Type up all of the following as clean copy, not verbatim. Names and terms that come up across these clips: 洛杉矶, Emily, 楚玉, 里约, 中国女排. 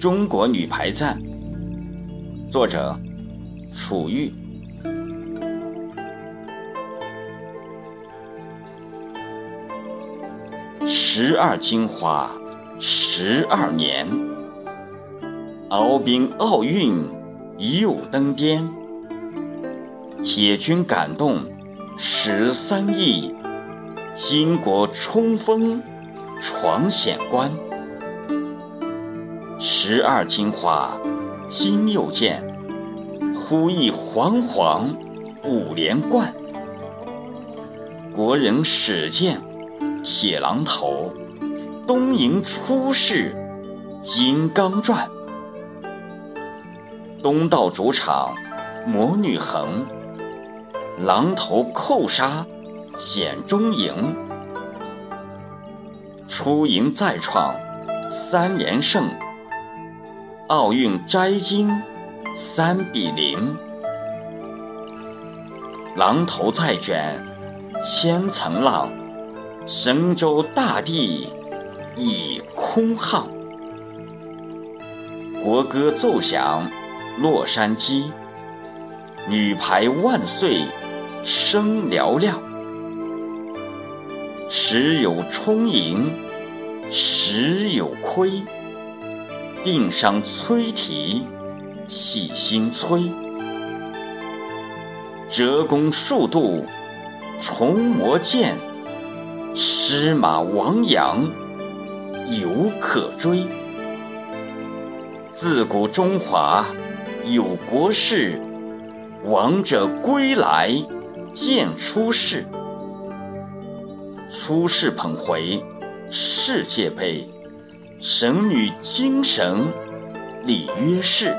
中国女排战》，作者楚玉。12金花，12年，敖丙奥运又登巅，铁军感动13亿，金国冲锋闯险关。12金花，金又剑，呼吁煌煌5连冠。国人使剑铁榔头，东瀛出世金刚传。东道主场魔女横，榔头扣杀险中营。出营再创3连胜，奥运摘金3比0。榔头再卷千层浪，神州大地已空沆。国歌奏响洛杉矶，女排万岁声嘹亮。时有充盈，时有亏，病伤崔体气心摧。折弓数度重磨剑，狮马王羊犹可追。自古中华有国事，王者归来见出世。出世捧回世界杯，神女精神里约式。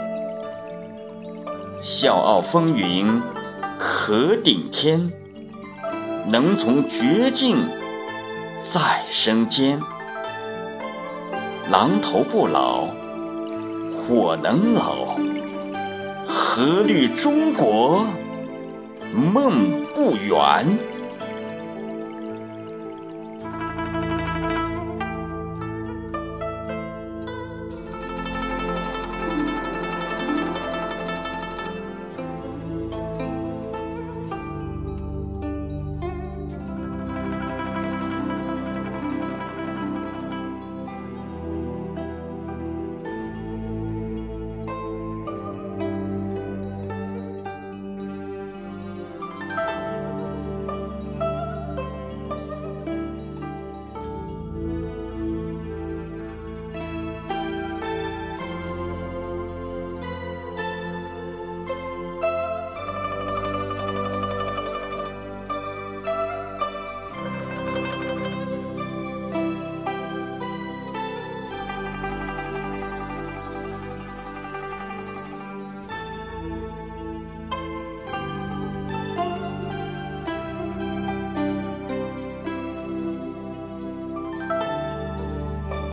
笑傲风云可顶天，能从绝境再生间。榔头不老，火能老，何虑中国梦不圆。